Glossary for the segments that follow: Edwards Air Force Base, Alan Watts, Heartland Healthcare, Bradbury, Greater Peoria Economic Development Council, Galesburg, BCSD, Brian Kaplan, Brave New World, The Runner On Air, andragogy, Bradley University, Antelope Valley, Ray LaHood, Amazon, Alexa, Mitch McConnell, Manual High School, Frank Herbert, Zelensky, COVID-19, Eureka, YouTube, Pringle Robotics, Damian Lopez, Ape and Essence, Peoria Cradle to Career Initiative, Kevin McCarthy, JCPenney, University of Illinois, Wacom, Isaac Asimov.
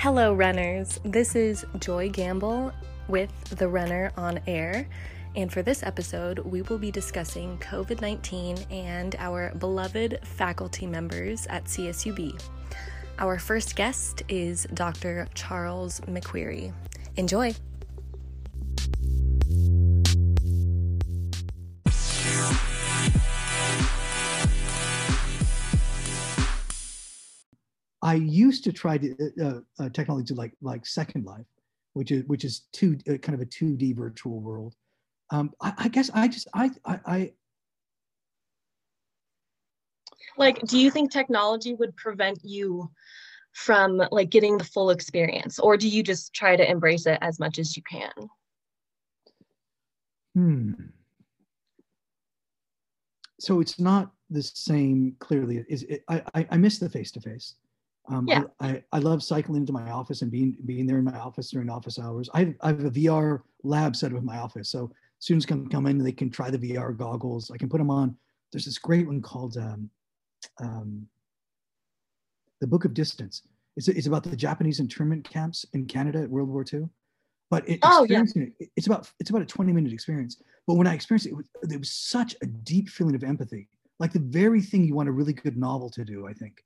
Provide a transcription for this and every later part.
Hello runners, this is Joy Gamble with The Runner On Air, and for this episode we will be discussing COVID-19 and our beloved faculty members at CSUB. Our first guest is Dr. Charles MacQuarrie. Enjoy! I used to try technology like Second Life, which is kind of a 2D virtual world. Like, do you think technology would prevent you from like getting the full experience, or do you just try to embrace it as much as you can? So it's not the same. Clearly, I miss the face-to-face. Yeah. I love cycling into my office and being there in my office during office hours. I have a VR lab set up in my office, so students can come in and they can try the VR goggles. I can put them on. There's this great one called The Book of Distance. It's about the Japanese internment camps in Canada at World War II. But it's about a 20-minute experience. But when I experienced it, it was such a deep feeling of empathy, like the very thing you want a really good novel to do, I think.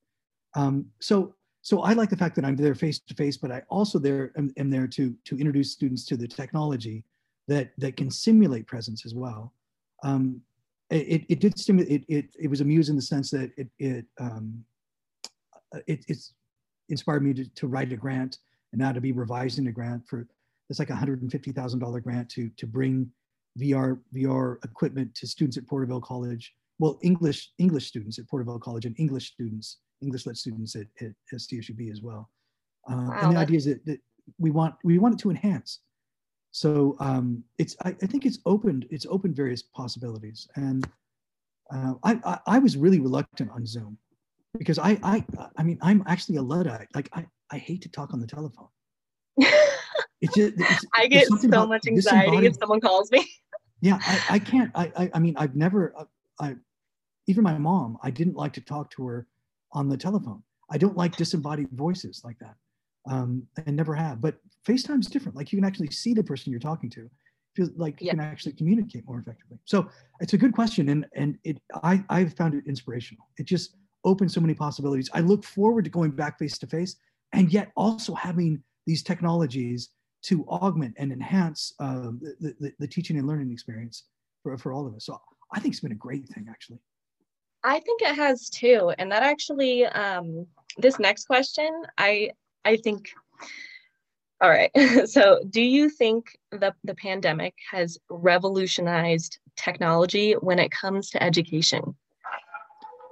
So I like the fact that I'm there face to face, but I also am there to introduce students to the technology that can simulate presence as well. It did stimulate. It was amusing in the sense that it's inspired me to write a grant, and now to be revising a grant for it's like $150,000 grant to bring VR equipment to students at Porterville College. Well, English students at Porterville College and English-lit students at CSUB as well. Wow. And the idea is that we want it to enhance. So I think it's opened various possibilities. And I was really reluctant on Zoom because I mean, I'm actually a Luddite. Like I hate to talk on the telephone. I get so much anxiety if someone calls me. Yeah, I can't. I mean, I've never. Even my mom, I didn't like to talk to her on the telephone. I don't like disembodied voices like that. I never have. But FaceTime's different. Like you can actually see the person you're talking to. Feels like you can actually communicate more effectively. So it's a good question, and I found it inspirational. It just opened so many possibilities. I look forward to going back face to face, and yet also having these technologies to augment and enhance the teaching and learning experience for all of us. So I think it's been a great thing, actually. I think it has too. And that actually, this next question, I think, all right. So do you think the pandemic has revolutionized technology when it comes to education?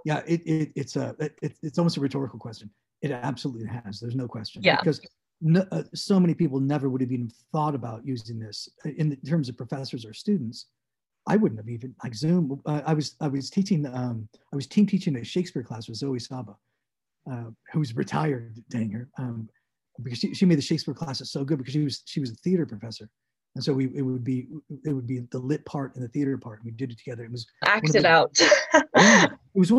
Yeah, it's almost a rhetorical question. It absolutely has, there's no question. Yeah. Because so many people never would have even thought about using this in terms of professors or students. I wouldn't have even like Zoom. I was team teaching a Shakespeare class with Zoe Saba, who's retired, dang her, because she made the Shakespeare classes so good because she was a theater professor, and so it would be the lit part and the theater part. And we did it together. It was acted out. It was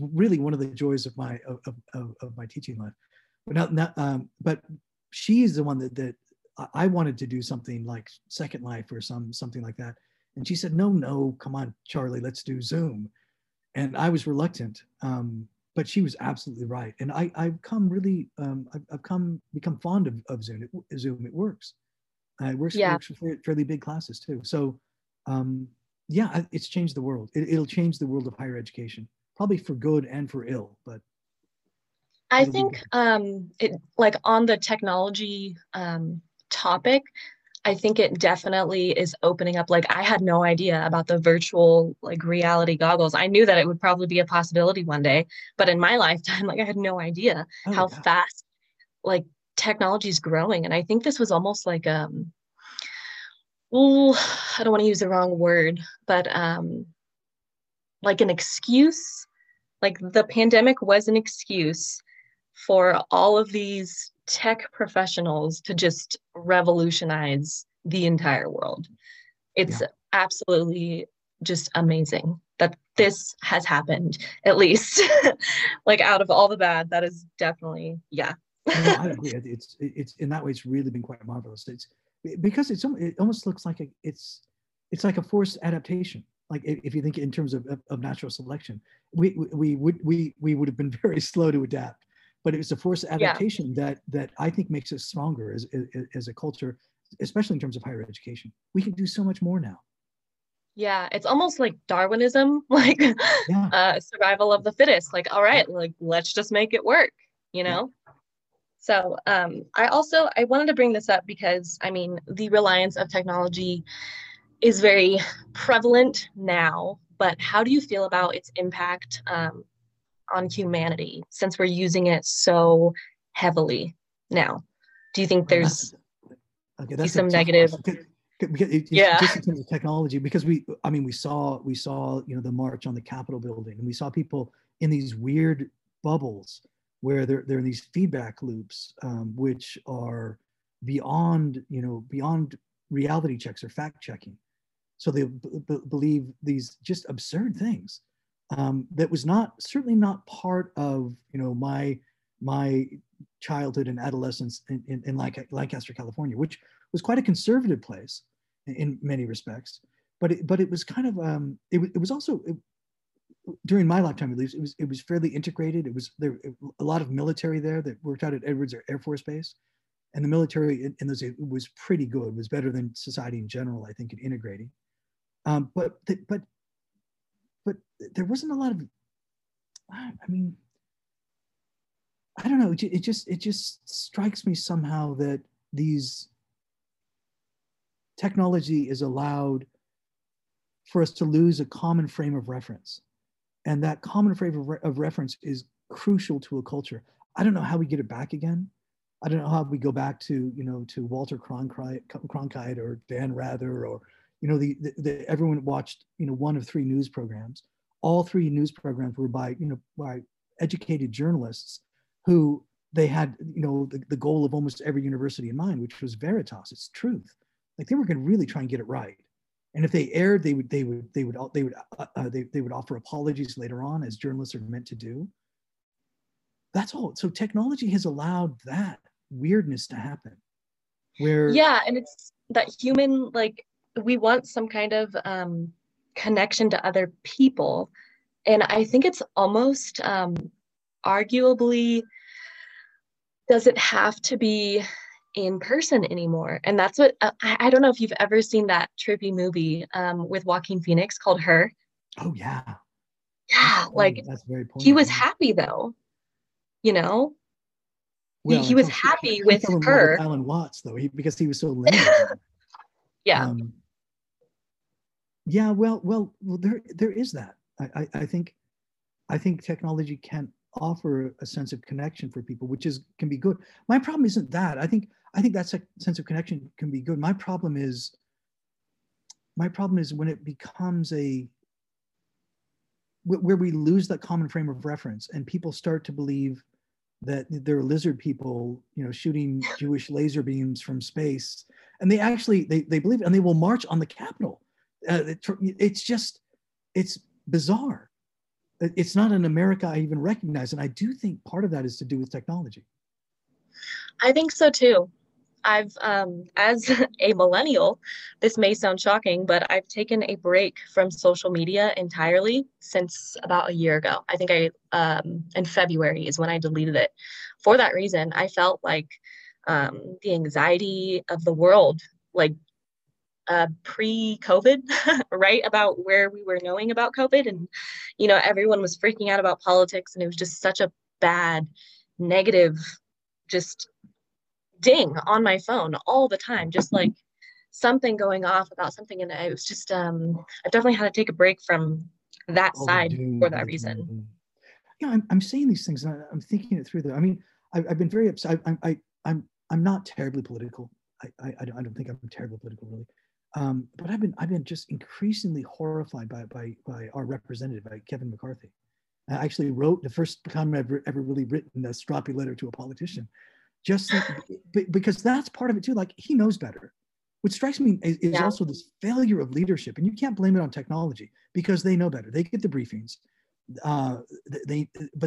really one of the joys of my of my teaching life. But but she is the one that I wanted to do something like Second Life or something like that. And she said, no, come on, Charlie, let's do Zoom. And I was reluctant, but she was absolutely right. And I've become fond of Zoom. It works. It works for fairly big classes too. So it's changed the world. It'll change the world of higher education, probably for good and for ill, but. I think on the technology topic, I think it definitely is opening up. Like I had no idea about the virtual like reality goggles. I knew that it would probably be a possibility one day, but in my lifetime, like I had no idea how fast like technology is growing. And I think this was almost like, I don't want to use the wrong word, but like an excuse, like the pandemic was an excuse for all of these tech professionals to just revolutionize the entire world. It's absolutely just amazing that this has happened, at least like out of all the bad, that is definitely No, I agree. It's in that way, it's really been quite marvelous. It's because it almost looks like it's like a forced adaptation. Like if you think in terms of natural selection, we would have been very slow to adapt, but it was a forced adaptation that I think makes us stronger as a culture, especially in terms of higher education. We can do so much more now. Yeah, it's almost like Darwinism, like survival of the fittest. Like, all right, like let's just make it work, you know? Yeah. So I wanted to bring this up because, I mean, the reliance of technology is very prevalent now, but how do you feel about its impact on humanity since we're using it so heavily now? Do you think there's some negative? Just in terms of technology, because we saw you know, the march on the Capitol building, and we saw people in these weird bubbles where they're in these feedback loops, which are beyond reality checks or fact checking. So they believe these just absurd things that was certainly not part of, you know, my childhood and adolescence in Lancaster, California, which was quite a conservative place in many respects, but it was kind of it was also during my lifetime at least, it was fairly integrated. It was a lot of military there that worked out at Edwards Air Force Base, and the military in those days was pretty good. It was better than society in general, I think, in integrating. But there wasn't a lot of, I mean, I don't know. It just strikes me somehow that these technology is allowed for us to lose a common frame of reference. And that common frame of reference is crucial to a culture. I don't know how we get it back again. I don't know how we go back to, you know, to Walter Cronkite or Dan Rather, or, you know, everyone watched, you know, one of three news programs. All three news programs were by educated journalists who they had, you know, the goal of almost every university in mind, which was Veritas, it's truth. Like they were going to really try and get it right. And if they aired, they would offer apologies later on, as journalists are meant to do. That's all. So technology has allowed that weirdness to happen. And it's that human, like we want some kind of connection to other people, and I think it's almost arguably, does it have to be in person anymore? And that's what I don't know if you've ever seen that trippy movie with Joaquin Phoenix called Her. Oh yeah. Yeah, like that's very poignant. He was happy though, you know. Well, he was happy with her. Alan Watts though, because he was so limited. Yeah. Well, there is that. I think technology can offer a sense of connection for people, which can be good. My problem isn't that. I think that sense of connection can be good. My problem is when it becomes where we lose that common frame of reference, and people start to believe that there are lizard people, you know, shooting Jewish laser beams from space, and they actually they believe it, and they will march on the Capitol. It's bizarre. It's not an America I even recognize. And I do think part of that is to do with technology. I think so too. I've, as a millennial, this may sound shocking, but I've taken a break from social media entirely since about a year ago. I think in February is when I deleted it. For that reason, I felt like the anxiety of the world, like pre-COVID, right? About where we were knowing about COVID, and, you know, everyone was freaking out about politics, and it was just such a bad, negative, just ding on my phone all the time, just like something going off about something. And it was just I definitely had to take a break from that side for that reason. Yeah, I'm saying these things and I'm thinking it through though. I mean, I've been very upset. I'm not terribly political. I don't think I'm terribly political really, but I've been just increasingly horrified by our representative, by Kevin McCarthy. I actually wrote the first time I've ever really written a stroppy letter to a politician. Just because that's part of it too. Like, he knows better. What strikes me is also this failure of leadership, and you can't blame it on technology because they know better. They get the briefings, but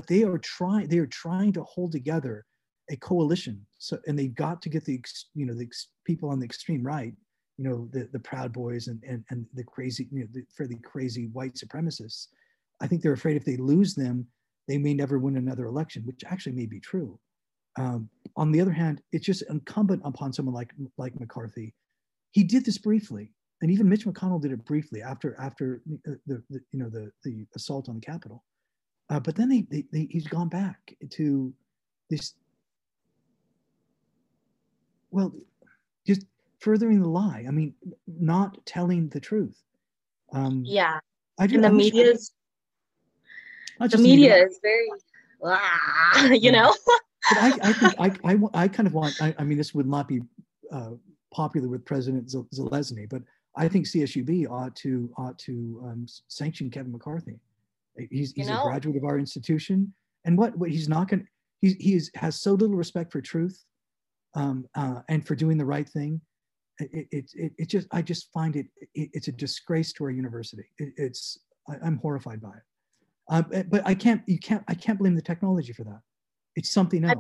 they are trying to hold together a coalition. So, and they got to get the, you know, the people on the extreme right, you know, the Proud Boys and the crazy, you know, the fairly crazy white supremacists. I think they're afraid if they lose them, they may never win another election, which actually may be true. On the other hand, it's just incumbent upon someone like McCarthy. He did this briefly, and even Mitch McConnell did it briefly after the assault on the Capitol. But then he's gone back to this, well, just furthering the lie. I mean, not telling the truth. Yeah, and the media is very, you know. But I think I kind of want, I mean, this would not be popular with President Zelensky, but I think CSUB ought to sanction Kevin McCarthy. He's a graduate of our institution, and what he's not going, he has so little respect for truth, and for doing the right thing. I just find it's a disgrace to our university. I'm horrified by it, but I can't blame the technology for that. It's something else.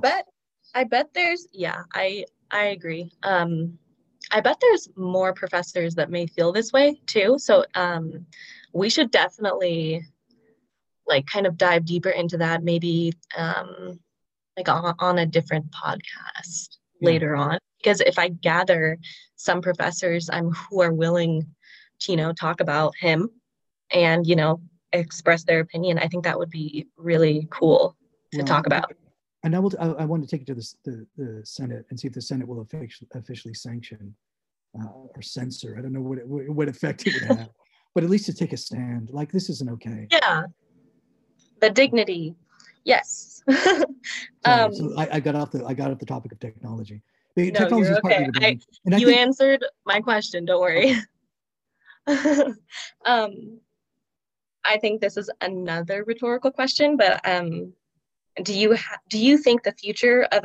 I bet there's, yeah, I agree. I bet there's more professors that may feel this way too. So we should definitely like kind of dive deeper into that, maybe like on a different podcast later on. Because if I gather some professors who are willing to, you know, talk about him and, you know, express their opinion, I think that would be really cool to talk about. And I want to take it to the Senate and see if the Senate will officially sanction or censor. I don't know what effect it would have, but at least to take a stand. Like, this isn't okay. Yeah, the dignity. Yes. So I got off the topic of technology. The technology is partly the blame. And you answered my question. Don't worry. Okay. I think this is another rhetorical question, but. Do you think the future of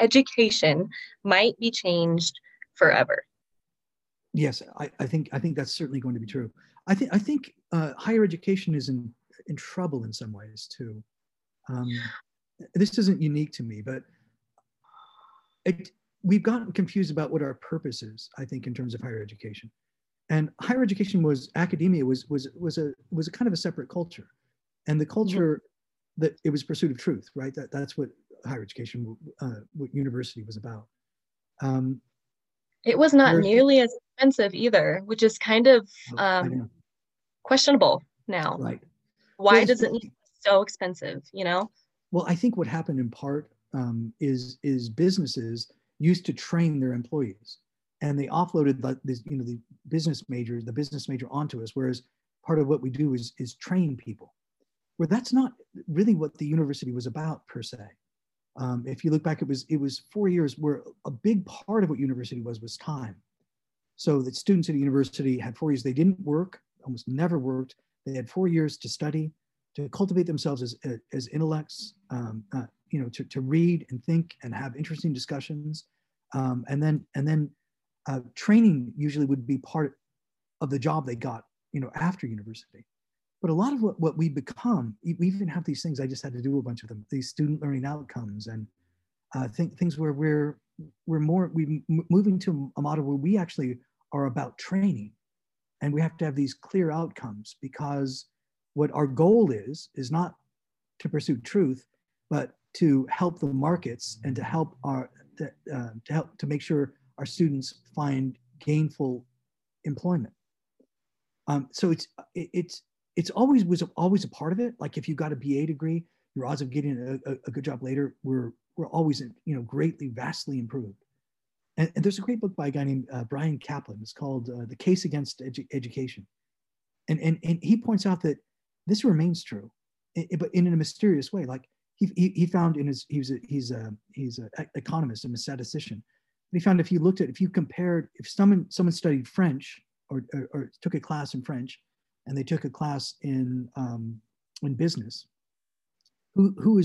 education might be changed forever? Yes, I think that's certainly going to be true. I think higher education is in trouble in some ways too. This isn't unique to me, but we've gotten confused about what our purpose is, I think, in terms of higher education. And higher education was academia was a kind of a separate culture, and the culture. That it was pursuit of truth, right? That's what higher education, what university was about. It was not nearly as expensive either, which is kind of questionable now. Right. Why does it need to be so expensive, you know? Well, I think what happened in part is businesses used to train their employees, and they offloaded the business major onto us, whereas part of what we do is train people. Well, that's not really what the university was about per se. If you look back, it was 4 years where a big part of what university was time. So the students at a university had 4 years. They didn't work, almost never worked. They had 4 years to study, to cultivate themselves as intellects, you know, to read and think and have interesting discussions, and then training usually would be part of the job they got, you know, after university. But a lot of what we become, we even have these things, I just had to do a bunch of them, these student learning outcomes and things where we're moving to a model where we actually are about training, and we have to have these clear outcomes, because what our goal is not to pursue truth, but to help the markets and to help to make sure our students find gainful employment. So it's always a part of it. Like, if you got a BA degree, your odds of getting a good job later were always, you know, vastly improved. And there's a great book by a guy named Brian Kaplan. It's called The Case Against Education. And he points out that this remains true, but in a mysterious way. Like, he found in his, he's an economist and a statistician. He found if someone studied French or took a class in French, and they took a class in business, who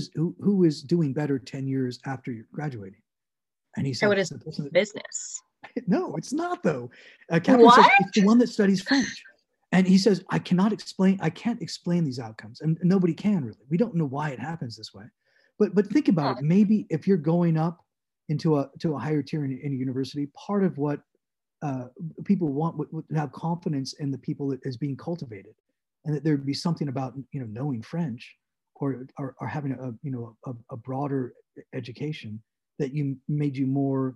is doing better 10 years after you're graduating? And he said, "What is business?" No, it's not, though. Kaplan says it's the one that studies French, and he says, "I can't explain these outcomes, and nobody can really. We don't know why it happens this way, But think about it. Maybe if you're going up into a higher tier in a university, part of what people want would have confidence in the people that is being cultivated, and that there'd be something about knowing French or having a broader education that made you more,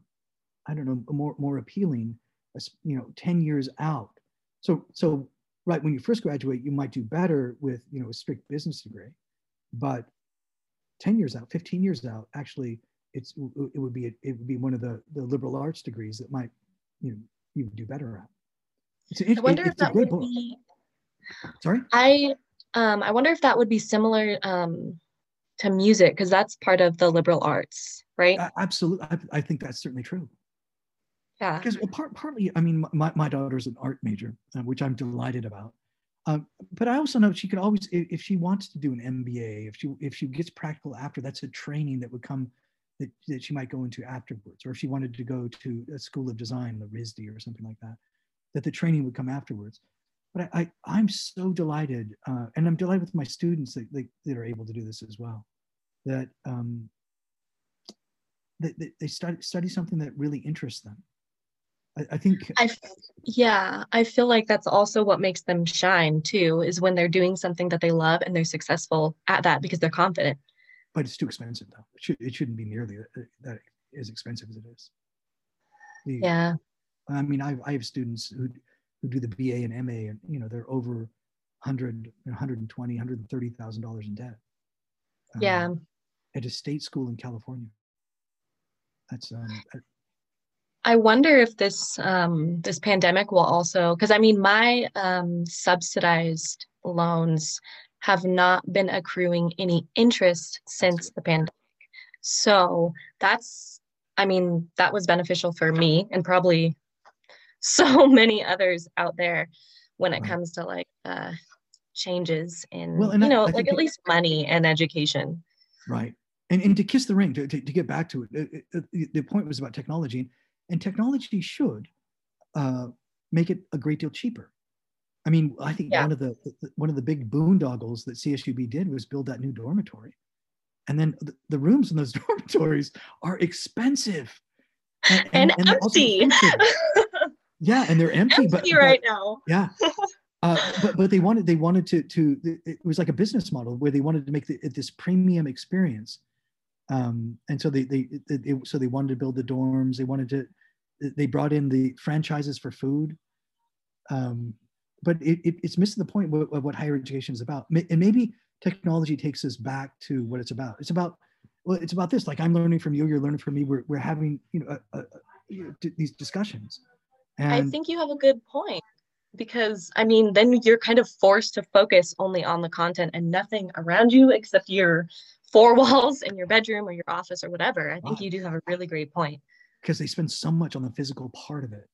more appealing, 10 years out. So right when you first graduate, you might do better with a strict business degree, but 10 years out, 15 years out, actually, it would be one of the liberal arts degrees that might you would do better at. I wonder if that would be. Sorry? I wonder if that would be similar to music, because that's part of the liberal arts, right? Absolutely, I think that's certainly true. Yeah. Because partly, I mean, my daughter's an art major, which I'm delighted about. But I also know she could always, if she wants to do an MBA, if she gets practical after, that's a training that would come that she might go into afterwards. Or if she wanted to go to a school of design, the RISD or something like that, that the training would come afterwards. But I'm so delighted, and I'm delighted with my students that are able to do this as well, that they study something that really interests them. I think. I feel like that's also what makes them shine too, is when they're doing something that they love and they're successful at that because they're confident. But it's too expensive though. It shouldn't be nearly that as expensive as it is. Yeah. I mean, I have students who do the BA and MA, and they're over $100,000, $120,000, $130,000 in debt. Yeah. At a state school in California. That's. I wonder if this this pandemic will also, because I mean, my subsidized loans have not been accruing any interest since the pandemic. So that was beneficial for me and probably so many others out there when it comes to changes in, at least money and education. Right. And to kiss the ring, to get back to it, the point was about technology. And technology should make it a great deal cheaper. I mean, I think one of the big boondoggles that CSUB did was build that new dormitory, and then the rooms in those dormitories are expensive and empty. Yeah, and they're empty right now. Yeah, but they wanted to. It was like a business model where they wanted to make this premium experience, and so they wanted to build the dorms. They brought in the franchises for food, but it's missing the point of what higher education is about. And maybe technology takes us back to what it's about. It's about this. Like I'm learning from you, you're learning from me. We're having these discussions. And I think you have a good point, because I mean, then you're kind of forced to focus only on the content and nothing around you except your four walls in your bedroom or your office or whatever. I think you do have a really great point. Because they spend so much on the physical part of it.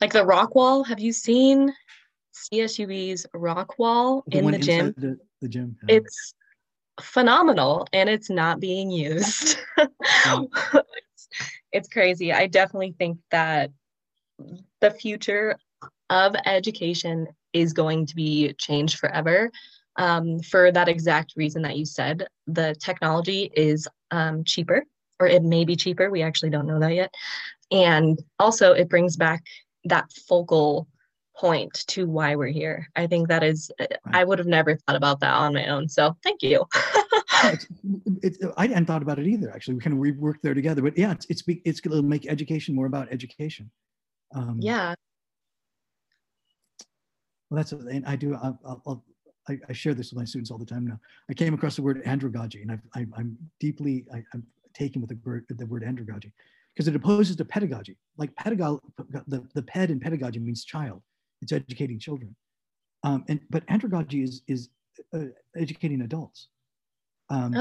Like the rock wall. Have you seen CSUB's rock wall in the gym? The gym. Yeah. It's phenomenal and it's not being used. It's crazy. I definitely think that the future of education is going to be changed forever. For that exact reason that you said, the technology is cheaper, or it may be cheaper. We actually don't know that yet. And also it brings back that focal point to why we're here. I think that is, I would have never thought about that on my own. So thank you. I hadn't thought about it either, actually. We kind of worked there together, but yeah, it's going to make education more about education. Yeah. Well, that's, and I do, I share this with my students all the time now. I came across the word andragogy, and I'm deeply taken with the word andragogy, because it opposes to pedagogy. Like the ped in pedagogy means child. It's educating children, but andragogy is educating adults. And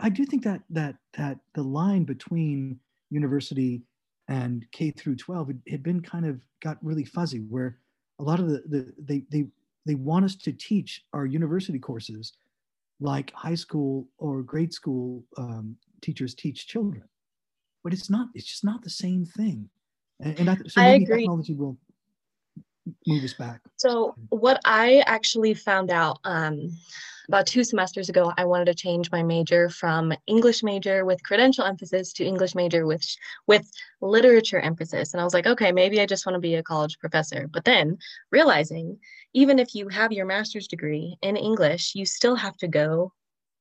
I do think that the line between university and K through 12 had been kind of got really fuzzy, where a lot of they want us to teach our university courses like high school or grade school teachers teach children, but it's just not the same thing. And so maybe I agree. Technology will move us back. So what I actually found out about 2 semesters ago, I wanted to change my major from English major with credential emphasis to English major with literature emphasis. And I was like, okay, maybe I just want to be a college professor. But then realizing, even if you have your master's degree in English, you still have to go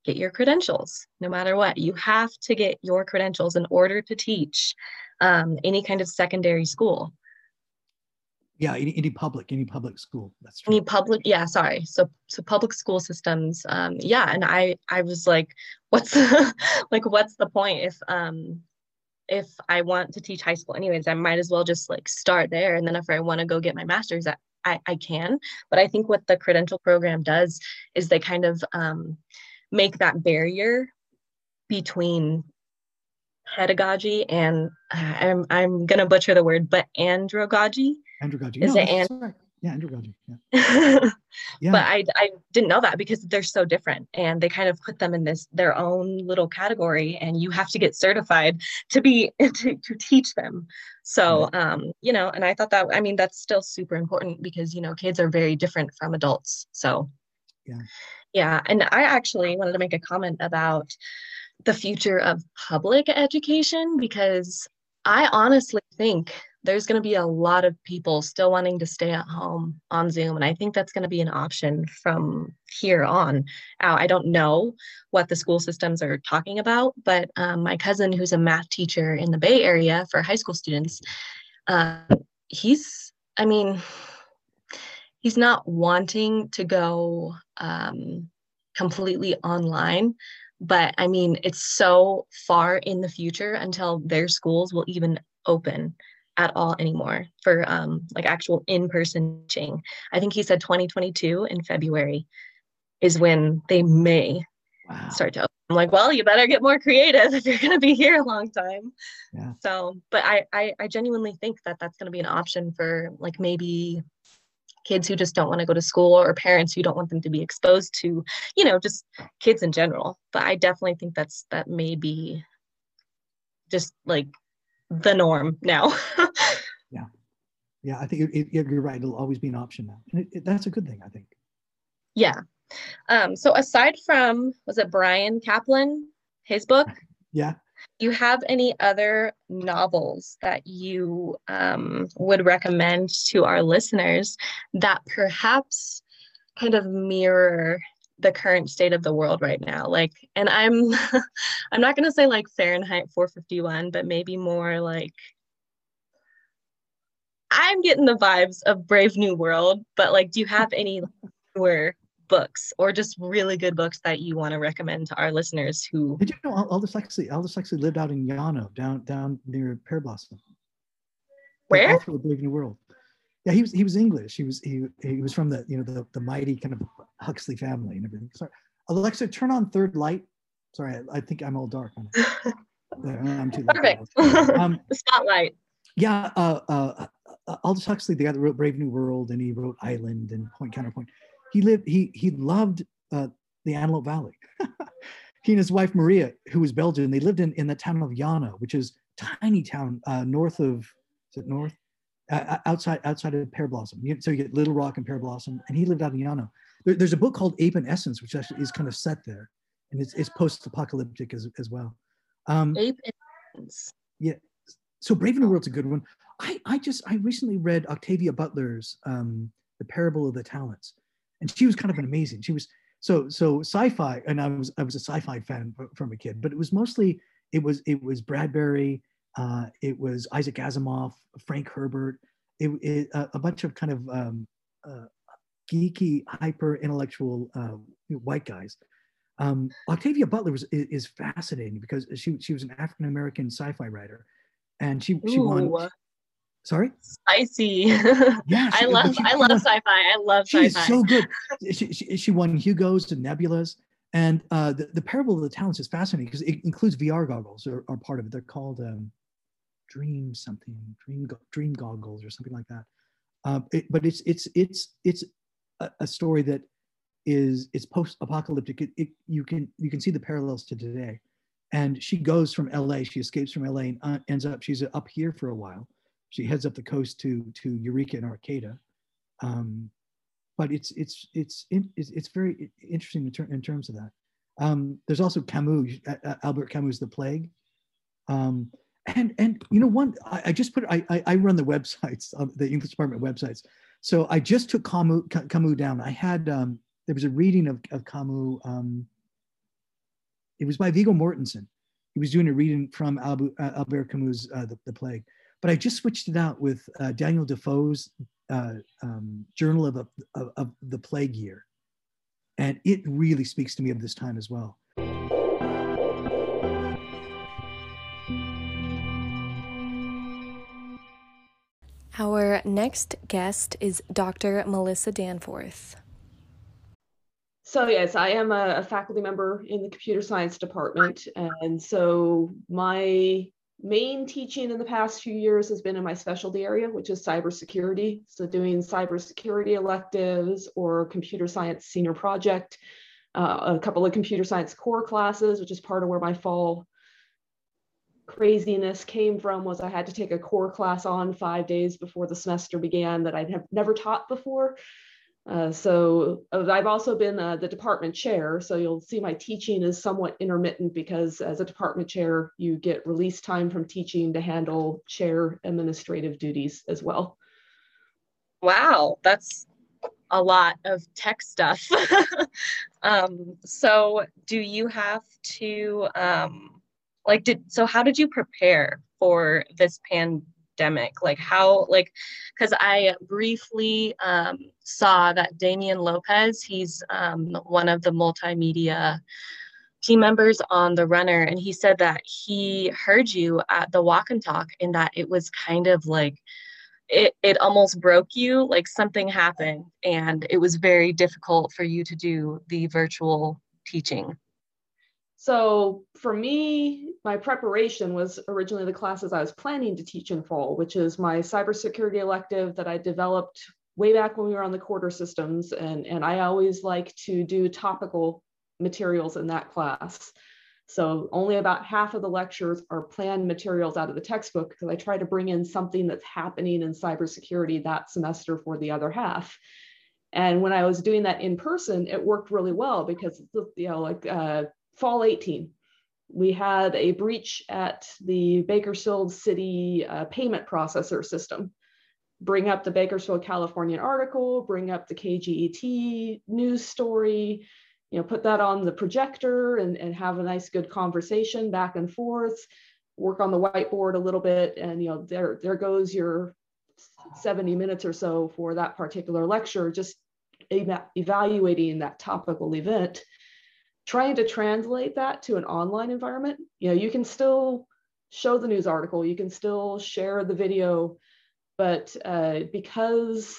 get your credentials. No matter what, you have to get your credentials in order to teach any kind of secondary school. Yeah, any public school. That's true. Any public, yeah, sorry. So public school systems, yeah. And I was like, what's like, what's the point if I want to teach high school anyways? I might as well just like start there, and then if I want to go get my master's, I can. But I think what the credential program does is they kind of make that barrier between pedagogy and I'm gonna butcher the word, but andragogy. Andragogy. Is it right. Yeah, andragogy. Yeah. Yeah. But I didn't know that because they're so different, and they kind of put them in this their own little category, and you have to get certified to be to teach them. So right. You know, and I thought that, I mean, that's still super important because, you know, kids are very different from adults. So yeah. Yeah, and I actually wanted to make a comment about the future of public education, because I honestly think there's going to be a lot of people still wanting to stay at home on Zoom. And I think that's going to be an option from here on out. I don't know what the school systems are talking about, but my cousin, who's a math teacher in the Bay Area for high school students, he's not wanting to go completely online. But I mean, it's so far in the future until their schools will even open at all anymore for like actual in-person teaching. I think he said 2022 in February is when they may start to open. I'm like, well, you better get more creative if you're going to be here a long time. Yeah. So, but I genuinely think that that's going to be an option for like maybe kids who just don't want to go to school, or parents who don't want them to be exposed to, you know, just kids in general. But I definitely think that may be just like the norm now. Yeah. Yeah. I think you're right. It'll always be an option now. And that's a good thing, I think. Yeah. So aside from, was it Brian Kaplan, his book? Yeah. Do you have any other novels that you would recommend to our listeners that perhaps kind of mirror the current state of the world right now? Like, and I'm not going to say like Fahrenheit 451, but maybe more like, I'm getting the vibes of Brave New World, but like, do you have any newer books or just really good books that you want to recommend to our listeners who... Did you know Aldous Huxley lived out in Llano, down near Pearblossom? Where? After the Brave New World. Yeah, he was English. He was from the, you know, the mighty kind of Huxley family and everything. Sorry, Alexa, turn on third light. Sorry, I think I'm all dark on it. I'm too perfect. The spotlight. Yeah, Aldous Huxley, the guy that wrote Brave New World, and he wrote Island and Point Counterpoint. He loved the Antelope Valley. He and his wife Maria, who was Belgian, they lived in the town of Llano, which is a tiny town outside of Pearblossom. So you get Little Rock and Pearblossom, and he lived out in Llano. There's a book called Ape and Essence, which actually is kind of set there, and it's post-apocalyptic as well. Ape and Essence. Yeah. So Brave New World's a good one. I recently read Octavia Butler's The Parable of the Talents. And she was kind of an amazing. She was so sci-fi, and I was a sci-fi fan from a kid. But it was mostly it was Bradbury, it was Isaac Asimov, Frank Herbert, a bunch of kind of geeky, hyper-intellectual white guys. Octavia Butler is fascinating because she was an African American sci-fi writer, and she won. Sorry? Spicy. Yeah, I love sci-fi. I love sci-fi. She's so good. She won Hugos and Nebulas. And the Parable of the Talents is fascinating because it includes VR goggles are part of it. They're called dream goggles or something like that. But it's a story that is post-apocalyptic. You can see the parallels to today. And she goes from LA. She escapes from LA and ends up, she's up here for a while. She heads up the coast to Eureka and Arcata, But it's very interesting in terms of that. There's also Camus, Albert Camus, The Plague. And you know, I just put, I run the websites, the English department websites. So I just took Camus down. I had, there was a reading of Camus. It was by Viggo Mortensen. He was doing a reading from Albert Camus' The Plague. But I just switched it out with Daniel Defoe's Journal of the Plague Year. And it really speaks to me of this time as well. Our next guest is Dr. Melissa Danforth. So yes, I am a faculty member in the computer science department. And so my main teaching in the past few years has been in my specialty area, which is cybersecurity. So doing cybersecurity electives or computer science senior project, a couple of computer science core classes, which is part of where my fall craziness came from, was I had to take a core class on 5 days before the semester began that I'd have never taught before. So I've also been the department chair, so you'll see my teaching is somewhat intermittent because as a department chair, you get release time from teaching to handle chair administrative duties as well. Wow, that's a lot of tech stuff. So do you have to, so how did you prepare for this pandemic? Because I briefly saw that Damian Lopez, he's one of the multimedia team members on The Runner, and he said that he heard you at the walk and talk and that it was kind of like, it almost broke you, like something happened, and it was very difficult for you to do the virtual teaching. So for me, my preparation was originally the classes I was planning to teach in fall, which is my cybersecurity elective that I developed way back when we were on the quarter systems. And I always like to do topical materials in that class. So only about half of the lectures are planned materials out of the textbook because I try to bring in something that's happening in cybersecurity that semester for the other half. And when I was doing that in person, it worked really well because, you know, like, fall 18, we had a breach at the Bakersfield City payment processor system. Bring up the Bakersfield Californian article, bring up the KGET news story, you know, put that on the projector and have a nice good conversation back and forth, work on the whiteboard a little bit, and you know, there goes your 70 minutes or so for that particular lecture, just evaluating that topical event. Trying to translate that to an online environment, you know, you can still show the news article, you can still share the video, but because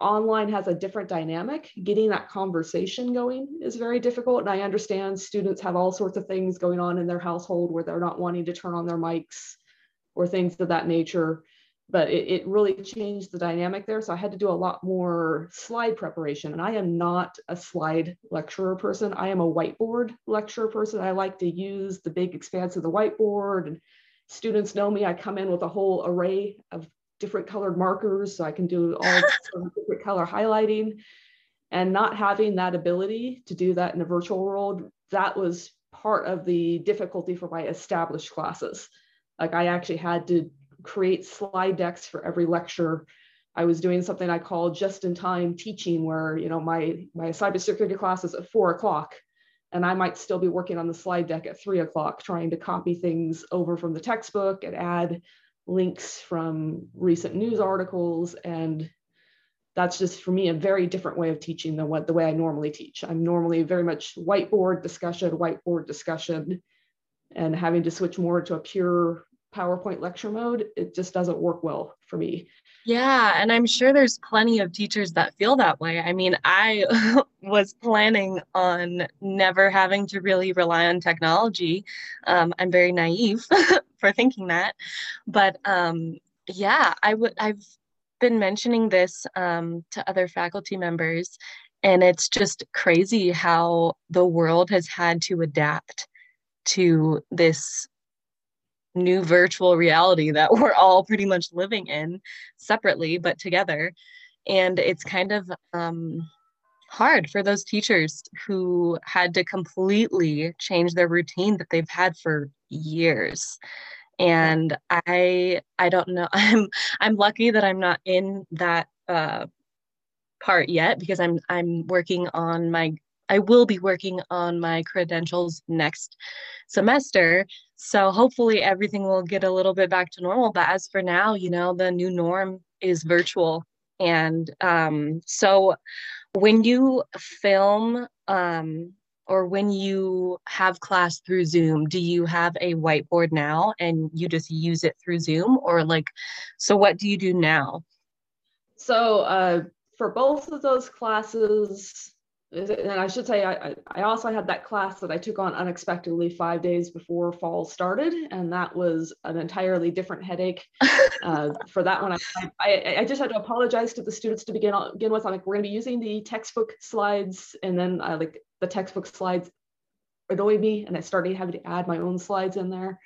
online has a different dynamic, getting that conversation going is very difficult. And I understand students have all sorts of things going on in their household where they're not wanting to turn on their mics or things of that nature, but it really changed the dynamic there. So I had to do a lot more slide preparation, and I am not a slide lecturer person. I am a whiteboard lecturer person. I like to use the big expanse of the whiteboard, and students know me. I come in with a whole array of different colored markers so I can do all different color highlighting, and not having that ability to do that in a virtual world, that was part of the difficulty for my established classes. Like I actually had to create slide decks for every lecture. I was doing something I call just-in-time teaching, where you know my cybersecurity class is at 4 o'clock, and I might still be working on the slide deck at 3 o'clock, trying to copy things over from the textbook and add links from recent news articles. And that's just for me a very different way of teaching than what the way I normally teach. I'm normally very much whiteboard discussion, and having to switch more to a pure PowerPoint lecture mode, it just doesn't work well for me. Yeah, and I'm sure there's plenty of teachers that feel that way. I mean, I was planning on never having to really rely on technology. I'm very naive for thinking that. But yeah, I've been mentioning this to other faculty members, and it's just crazy how the world has had to adapt to this new virtual reality that we're all pretty much living in separately, but together. And it's kind of hard for those teachers who had to completely change their routine that they've had for years. And I don't know, I'm lucky that I'm not in that part yet, because I'm working on my, I will be working on my credentials next semester. So hopefully everything will get a little bit back to normal. But as for now, you know, the new norm is virtual. And so when you film or when you have class through Zoom, do you have a whiteboard now and you just use it through Zoom, or like, so what do you do now? So for both of those classes, and I should say, I also had that class that I took on unexpectedly 5 days before fall started, and that was an entirely different headache. For that one, I just had to apologize to the students to begin with. I'm like, we're going to be using the textbook slides, and then like the textbook slides annoyed me, and I started having to add my own slides in there.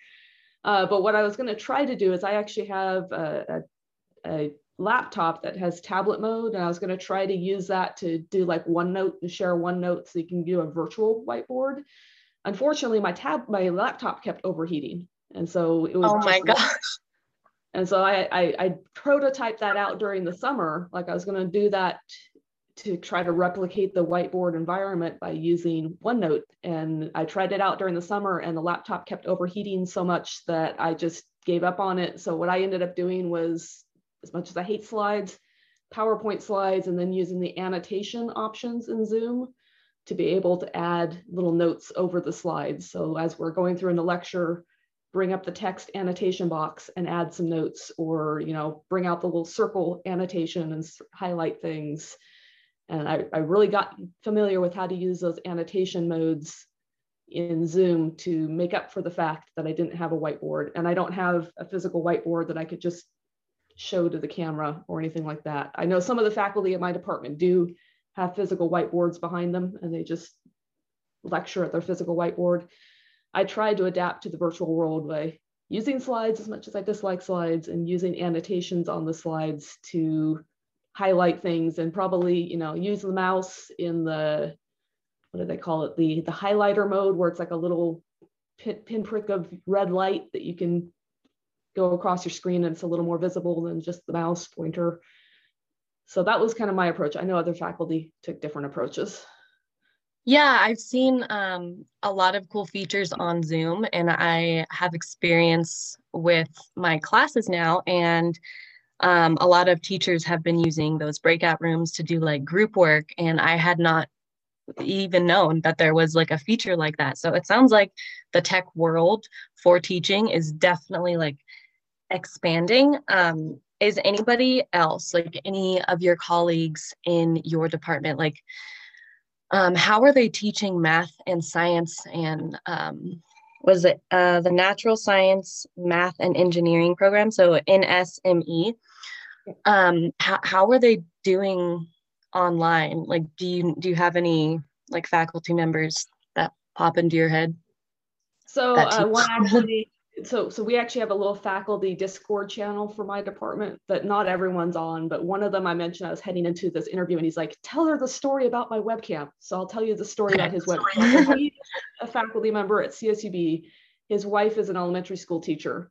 But what I was going to try to do is I actually have a laptop that has tablet mode, and I was going to try to use that to do like OneNote and share OneNote so you can do a virtual whiteboard. Unfortunately, my laptop kept overheating, and so it was oh my gosh. And so I prototyped that out during the summer. Like I was going to do that to try to replicate the whiteboard environment by using OneNote, and I tried it out during the summer, and the laptop kept overheating so much that I just gave up on it. So what I ended up doing was, as much as I hate slides, PowerPoint slides, and then using the annotation options in Zoom to be able to add little notes over the slides. So as we're going through in the lecture, bring up the text annotation box and add some notes, or, you know, bring out the little circle annotation and highlight things. And I really got familiar with how to use those annotation modes in Zoom to make up for the fact that I didn't have a whiteboard, and I don't have a physical whiteboard that I could just show to the camera or anything like that. I know some of the faculty at my department do have physical whiteboards behind them, and they just lecture at their physical whiteboard. I tried to adapt to the virtual world by using slides, as much as I dislike slides, and using annotations on the slides to highlight things, and probably, you know, use the mouse in the, what do they call it? The highlighter mode, where it's like a little pinprick of red light that you can go across your screen, and it's a little more visible than just the mouse pointer. So that was kind of my approach. I know other faculty took different approaches. Yeah, I've seen a lot of cool features on Zoom, and I have experience with my classes now, and a lot of teachers have been using those breakout rooms to do like group work, and I had not even known that there was like a feature like that. So it sounds like the tech world for teaching is definitely like expanding. Is anybody else, like any of your colleagues in your department, like how are they teaching math and science, and was it the natural science, math, and engineering program, so NSME? How are they doing online? Like, do you have any like faculty members that pop into your head? So one actually. So we actually have a little faculty Discord channel for my department that not everyone's on, but one of them I mentioned, I was heading into this interview and he's like, tell her the story about my webcam. So I'll tell you the story about his webcam. He's a faculty member at CSUB. His wife is an elementary school teacher.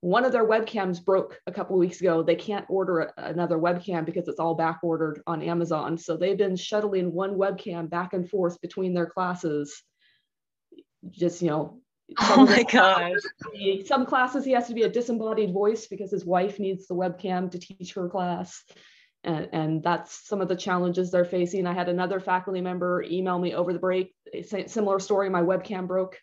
One of their webcams broke a couple of weeks ago. They can't order another webcam because it's all back ordered on Amazon. So they've been shuttling one webcam back and forth between their classes. Just, you know, oh my gosh. Some classes he has to be a disembodied voice because his wife needs the webcam to teach her class. And that's some of the challenges they're facing. I had another faculty member email me over the break, similar story, my webcam broke.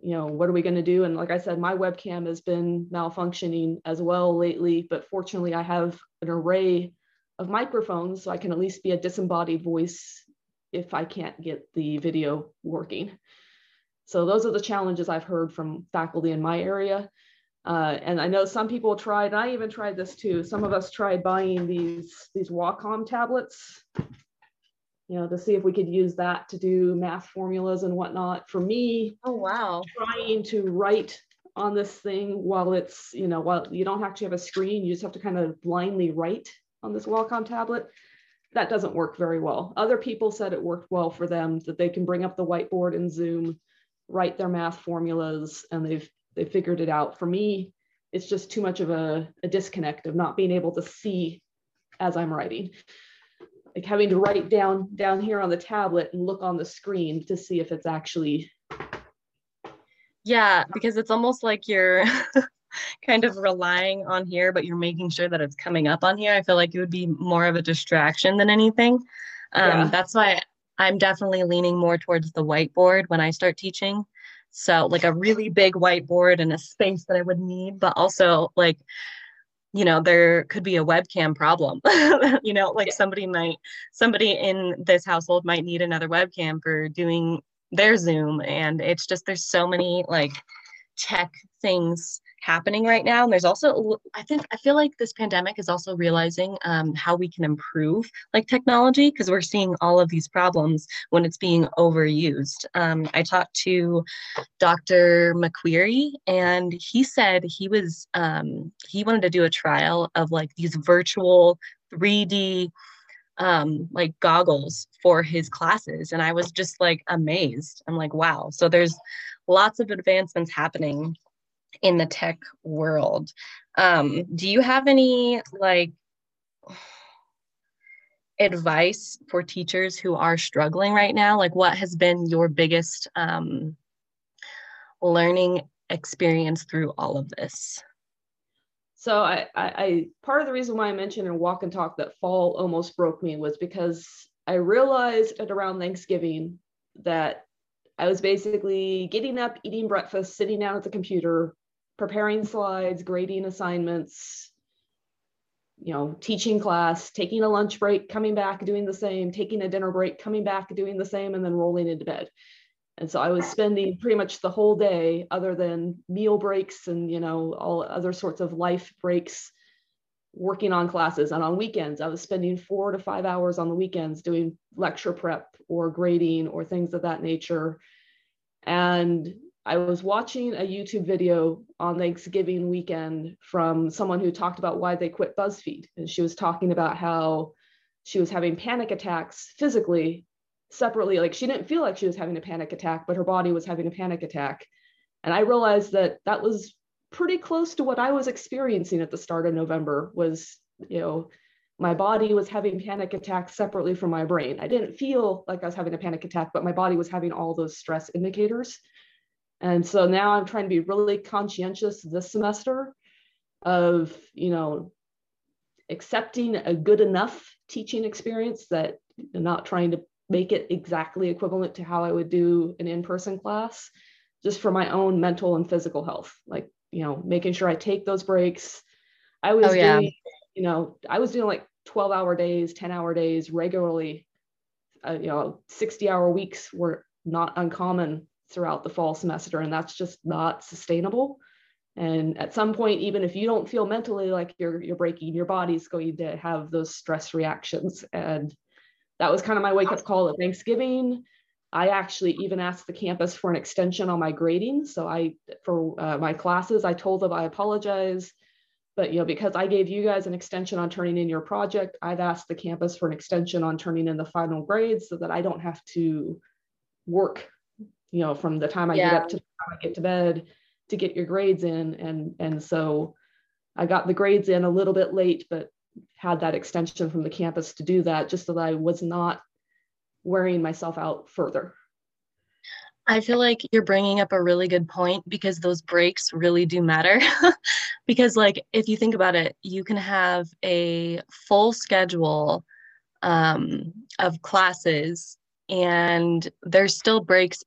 You know, what are we going to do? And like I said, my webcam has been malfunctioning as well lately, but fortunately I have an array of microphones, so I can at least be a disembodied voice if I can't get the video working. So those are the challenges I've heard from faculty in my area. And I know some people tried, and I even tried this too. Some of us tried buying these Wacom tablets, you know, to see if we could use that to do math formulas and whatnot. For me, oh wow, trying to write on this thing while it's, you know, while you don't actually have a screen, you just have to kind of blindly write on this Wacom tablet, that doesn't work very well. Other people said it worked well for them, that they can bring up the whiteboard in Zoom, write their math formulas, and they've figured it out. For me, it's just too much of a disconnect of not being able to see as I'm writing. Like having to write down here on the tablet and look on the screen to see if it's actually. Yeah, because it's almost like you're kind of relying on here, but you're making sure that it's coming up on here. I feel like it would be more of a distraction than anything. Yeah. That's why I'm definitely leaning more towards the whiteboard when I start teaching. So like a really big whiteboard and a space that I would need, but also like, you know, there could be a webcam problem, you know, like somebody in this household might need another webcam for doing their Zoom. And it's just, there's so many like tech things happening right now. And there's also, I feel like this pandemic is also realizing how we can improve like technology, because we're seeing all of these problems when it's being overused. I talked to Dr. MacQuarrie, and he said he wanted to do a trial of like these virtual 3D like goggles for his classes. And I was just like amazed. I'm like, wow. So there's lots of advancements happening in the tech world. Do you have any like advice for teachers who are struggling right now? Like what has been your biggest learning experience through all of this? So I part of the reason why I mentioned in Walk and Talk that fall almost broke me was because I realized at around Thanksgiving that I was basically getting up, eating breakfast, sitting down at the computer, preparing slides, grading assignments, you know, teaching class, taking a lunch break, coming back, doing the same, taking a dinner break, coming back, doing the same, and then rolling into bed. And so I was spending pretty much the whole day, other than meal breaks and, you know, all other sorts of life breaks, working on classes. And on weekends, I was spending 4 to 5 hours on the weekends doing lecture prep or grading or things of that nature. And I was watching a YouTube video on Thanksgiving weekend from someone who talked about why they quit BuzzFeed. And she was talking about how she was having panic attacks physically, separately, like she didn't feel like she was having a panic attack, but her body was having a panic attack. And I realized that that was pretty close to what I was experiencing at the start of November was, you know, my body was having panic attacks separately from my brain. I didn't feel like I was having a panic attack, but my body was having all those stress indicators. And so now I'm trying to be really conscientious this semester of, you know, accepting a good enough teaching experience that I'm not trying to make it exactly equivalent to how I would do an in-person class, just for my own mental and physical health. Like, you know, making sure I take those breaks. I was doing, you know, I was doing like 12-hour days, 10-hour days regularly. You know, 60-hour weeks were not uncommon throughout the fall semester, and that's just not sustainable. And at some point, even if you don't feel mentally like you're breaking, your body's going to have those stress reactions. And that was kind of my wake-up call at Thanksgiving. I actually even asked the campus for an extension on my grading. So for my classes, I told them I apologize, but you know, because I gave you guys an extension on turning in your project, I've asked the campus for an extension on turning in the final grades so that I don't have to work, you know, from the time I get up to the time I get to bed to get your grades in. And so I got the grades in a little bit late, but had that extension from the campus to do that just so that I was not wearing myself out further. I feel like you're bringing up a really good point because those breaks really do matter. Because like, if you think about it, you can have a full schedule of classes and there's still breaks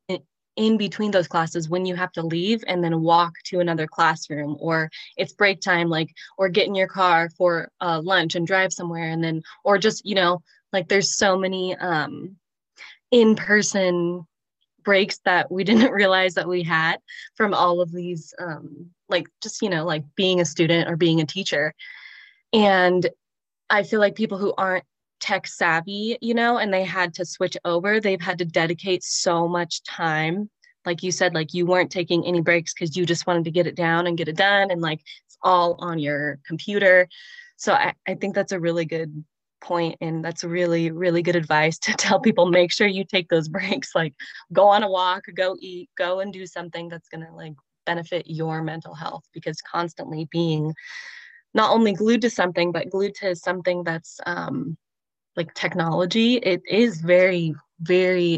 in between those classes when you have to leave and then walk to another classroom, or it's break time, like, or get in your car for lunch and drive somewhere. And then, or just, you know, like there's so many in-person breaks that we didn't realize that we had from all of these, like just, you know, like being a student or being a teacher. And I feel like people who aren't tech savvy, you know, and they had to switch over, they've had to dedicate so much time. Like you said, like you weren't taking any breaks because you just wanted to get it down and get it done. And like, it's all on your computer. So I think that's a really good point, and that's really, really good advice to tell people, make sure you take those breaks, like go on a walk, go eat, go and do something that's going to like benefit your mental health, because constantly being not only glued to something, but glued to something that's like technology, it is very, very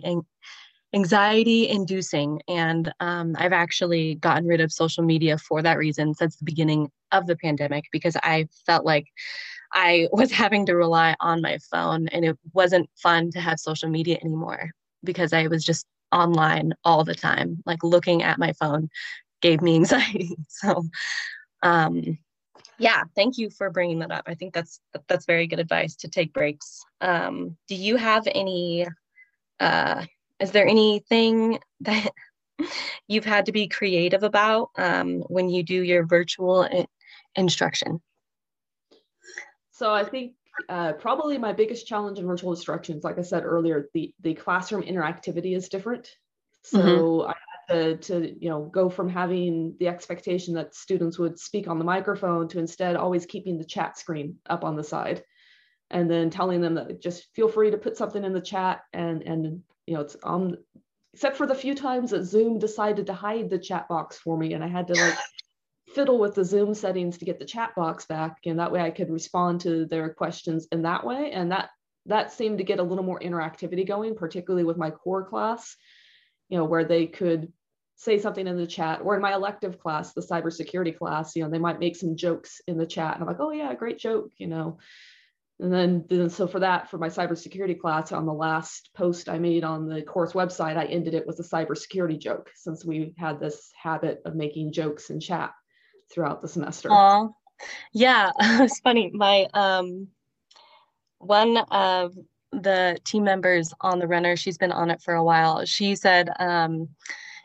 anxiety inducing. And I've actually gotten rid of social media for that reason since the beginning of the pandemic, because I felt like I was having to rely on my phone, and it wasn't fun to have social media anymore because I was just online all the time. Like looking at my phone gave me anxiety. So yeah, thank you for bringing that up. I think that's very good advice, to take breaks. Do you have any, is there anything that you've had to be creative about when you do your virtual instruction? So I think probably my biggest challenge in virtual instruction is, like I said earlier, the classroom interactivity is different. So I had to go from having the expectation that students would speak on the microphone to instead always keeping the chat screen up on the side, and then telling them that just feel free to put something in the chat, and it's on, except for the few times that Zoom decided to hide the chat box for me, and I had to like fiddle with the Zoom settings to get the chat box back, and that way I could respond to their questions in that way. And that seemed to get a little more interactivity going, particularly with my core class, where they could say something in the chat, or in my elective class, the cybersecurity class, they might make some jokes in the chat, and I'm like, oh yeah, great joke, And then so for my cybersecurity class, on the last post I made on the course website, I ended it with a cybersecurity joke, since we had this habit of making jokes in chat throughout the semester. Yeah, it's funny. My one of the team members on The Runner, she's been on it for a while. She said,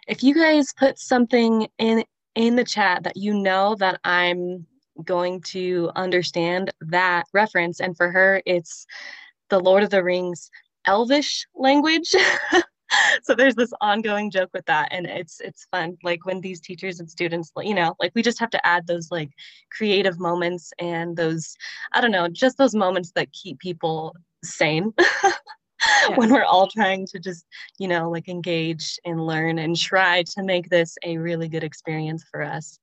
if you guys put something in the chat that that I'm going to understand that reference, and for her, it's the Lord of the Rings Elvish language. So there's this ongoing joke with that, and it's fun, like when these teachers and students, like we just have to add those like creative moments, and those, I don't know, just those moments that keep people sane. Yes. When we're all trying to just, like engage and learn and try to make this a really good experience for us.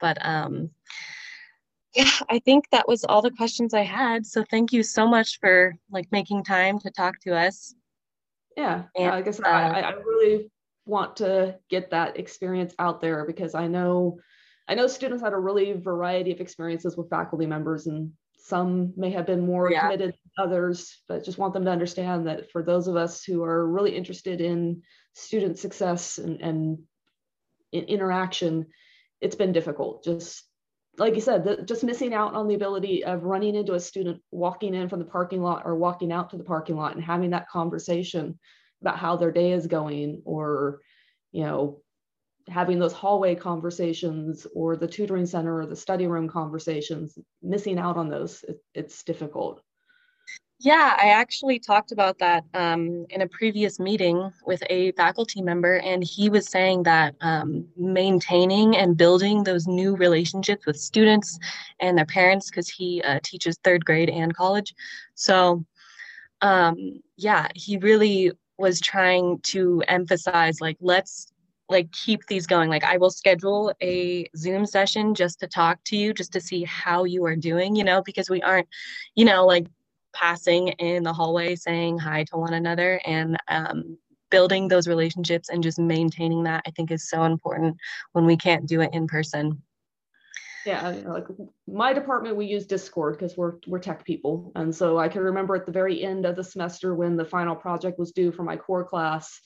But yeah, I think that was all the questions I had. So thank you so much for like making time to talk to us. Yeah, and, like I said, I really want to get that experience out there, because I know students had a really variety of experiences with faculty members, and some may have been more committed than others, but just want them to understand that for those of us who are really interested in student success and in interaction, it's been difficult. Just like you said, just missing out on the ability of running into a student walking in from the parking lot or walking out to the parking lot and having that conversation about how their day is going, or, having those hallway conversations or the tutoring center or the study room conversations, missing out on those, it's difficult. Yeah, I actually talked about that in a previous meeting with a faculty member, and he was saying that maintaining and building those new relationships with students and their parents, because he teaches third grade and college. So yeah, he really was trying to emphasize, like, let's keep these going. Like, I will schedule a Zoom session just to talk to you, just to see how you are doing, because we aren't, like passing in the hallway saying hi to one another, and building those relationships and just maintaining that, I think, is so important when we can't do it in person. Yeah, like my department, we use Discord because we're tech people. And so I can remember at the very end of the semester when the final project was due for my core class,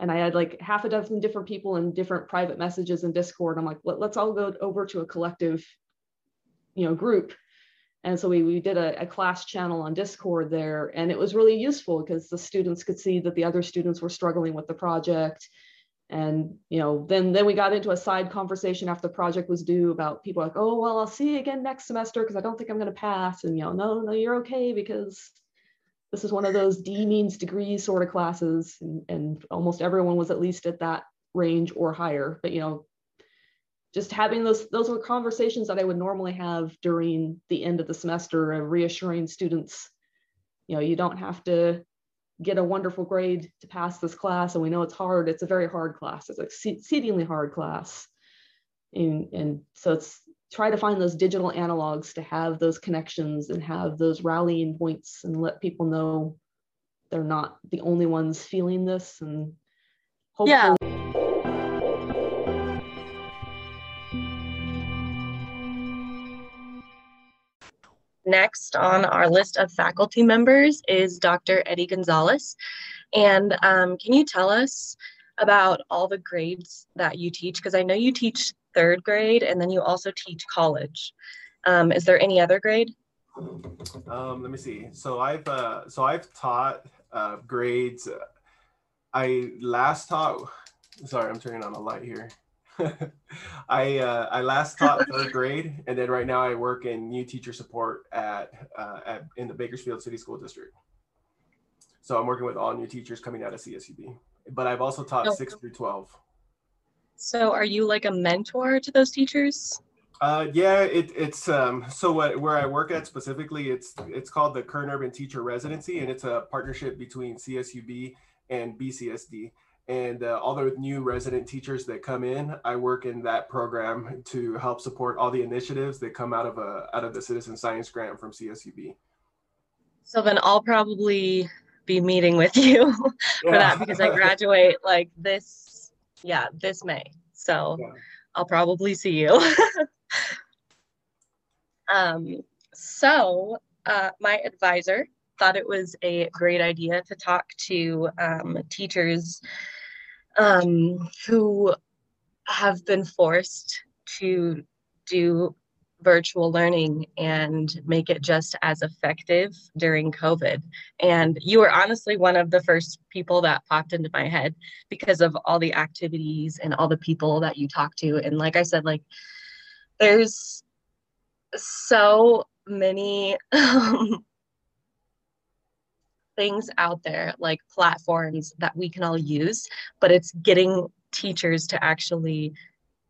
and I had like half a dozen different people in different private messages in Discord. I'm like, let's all go over to a collective, group. And so we did a class channel on Discord there, and it was really useful because the students could see that the other students were struggling with the project. And, then we got into a side conversation after the project was due about people like, oh, well, I'll see you again next semester because I don't think I'm going to pass. And, no, you're okay, because this is one of those D means degree sort of classes. And almost everyone was at least at that range or higher. But, just having those were conversations that I would normally have during the end of the semester, of reassuring students, you know, you don't have to get a wonderful grade to pass this class. And we know it's hard. It's a very hard class. It's an exceedingly hard class. And so it's try to find those digital analogs to have those connections and have those rallying points and let people know they're not the only ones feeling this. And hopefully. Yeah. Next on our list of faculty members is Dr. Eddie Gonzalez. And can you tell us about all the grades that you teach? Because I know you teach third grade and then you also teach college. Is there any other grade? Let me see. So I've taught grades. I last taught, sorry, I'm turning on a light here. I last taught third grade, and then right now I work in new teacher support in the Bakersfield City School District. So I'm working with all new teachers coming out of CSUB, but I've also taught 6 through 12. So are you like a mentor to those teachers? Yeah, it's so where I work at specifically, it's called the Kern Urban Teacher Residency, and it's a partnership between CSUB and BCSD. And all the new resident teachers that come in, I work in that program to help support all the initiatives that come out of the Citizen Science Grant from CSUB. So then I'll probably be meeting with you for that, because I graduate like this May. So yeah. I'll probably see you. So my advisor thought it was a great idea to talk to teachers who have been forced to do virtual learning and make it just as effective during COVID. And you were honestly one of the first people that popped into my head because of all the activities and all the people that you talk to. And like I said, like there's so many things out there, like platforms that we can all use, but it's getting teachers to actually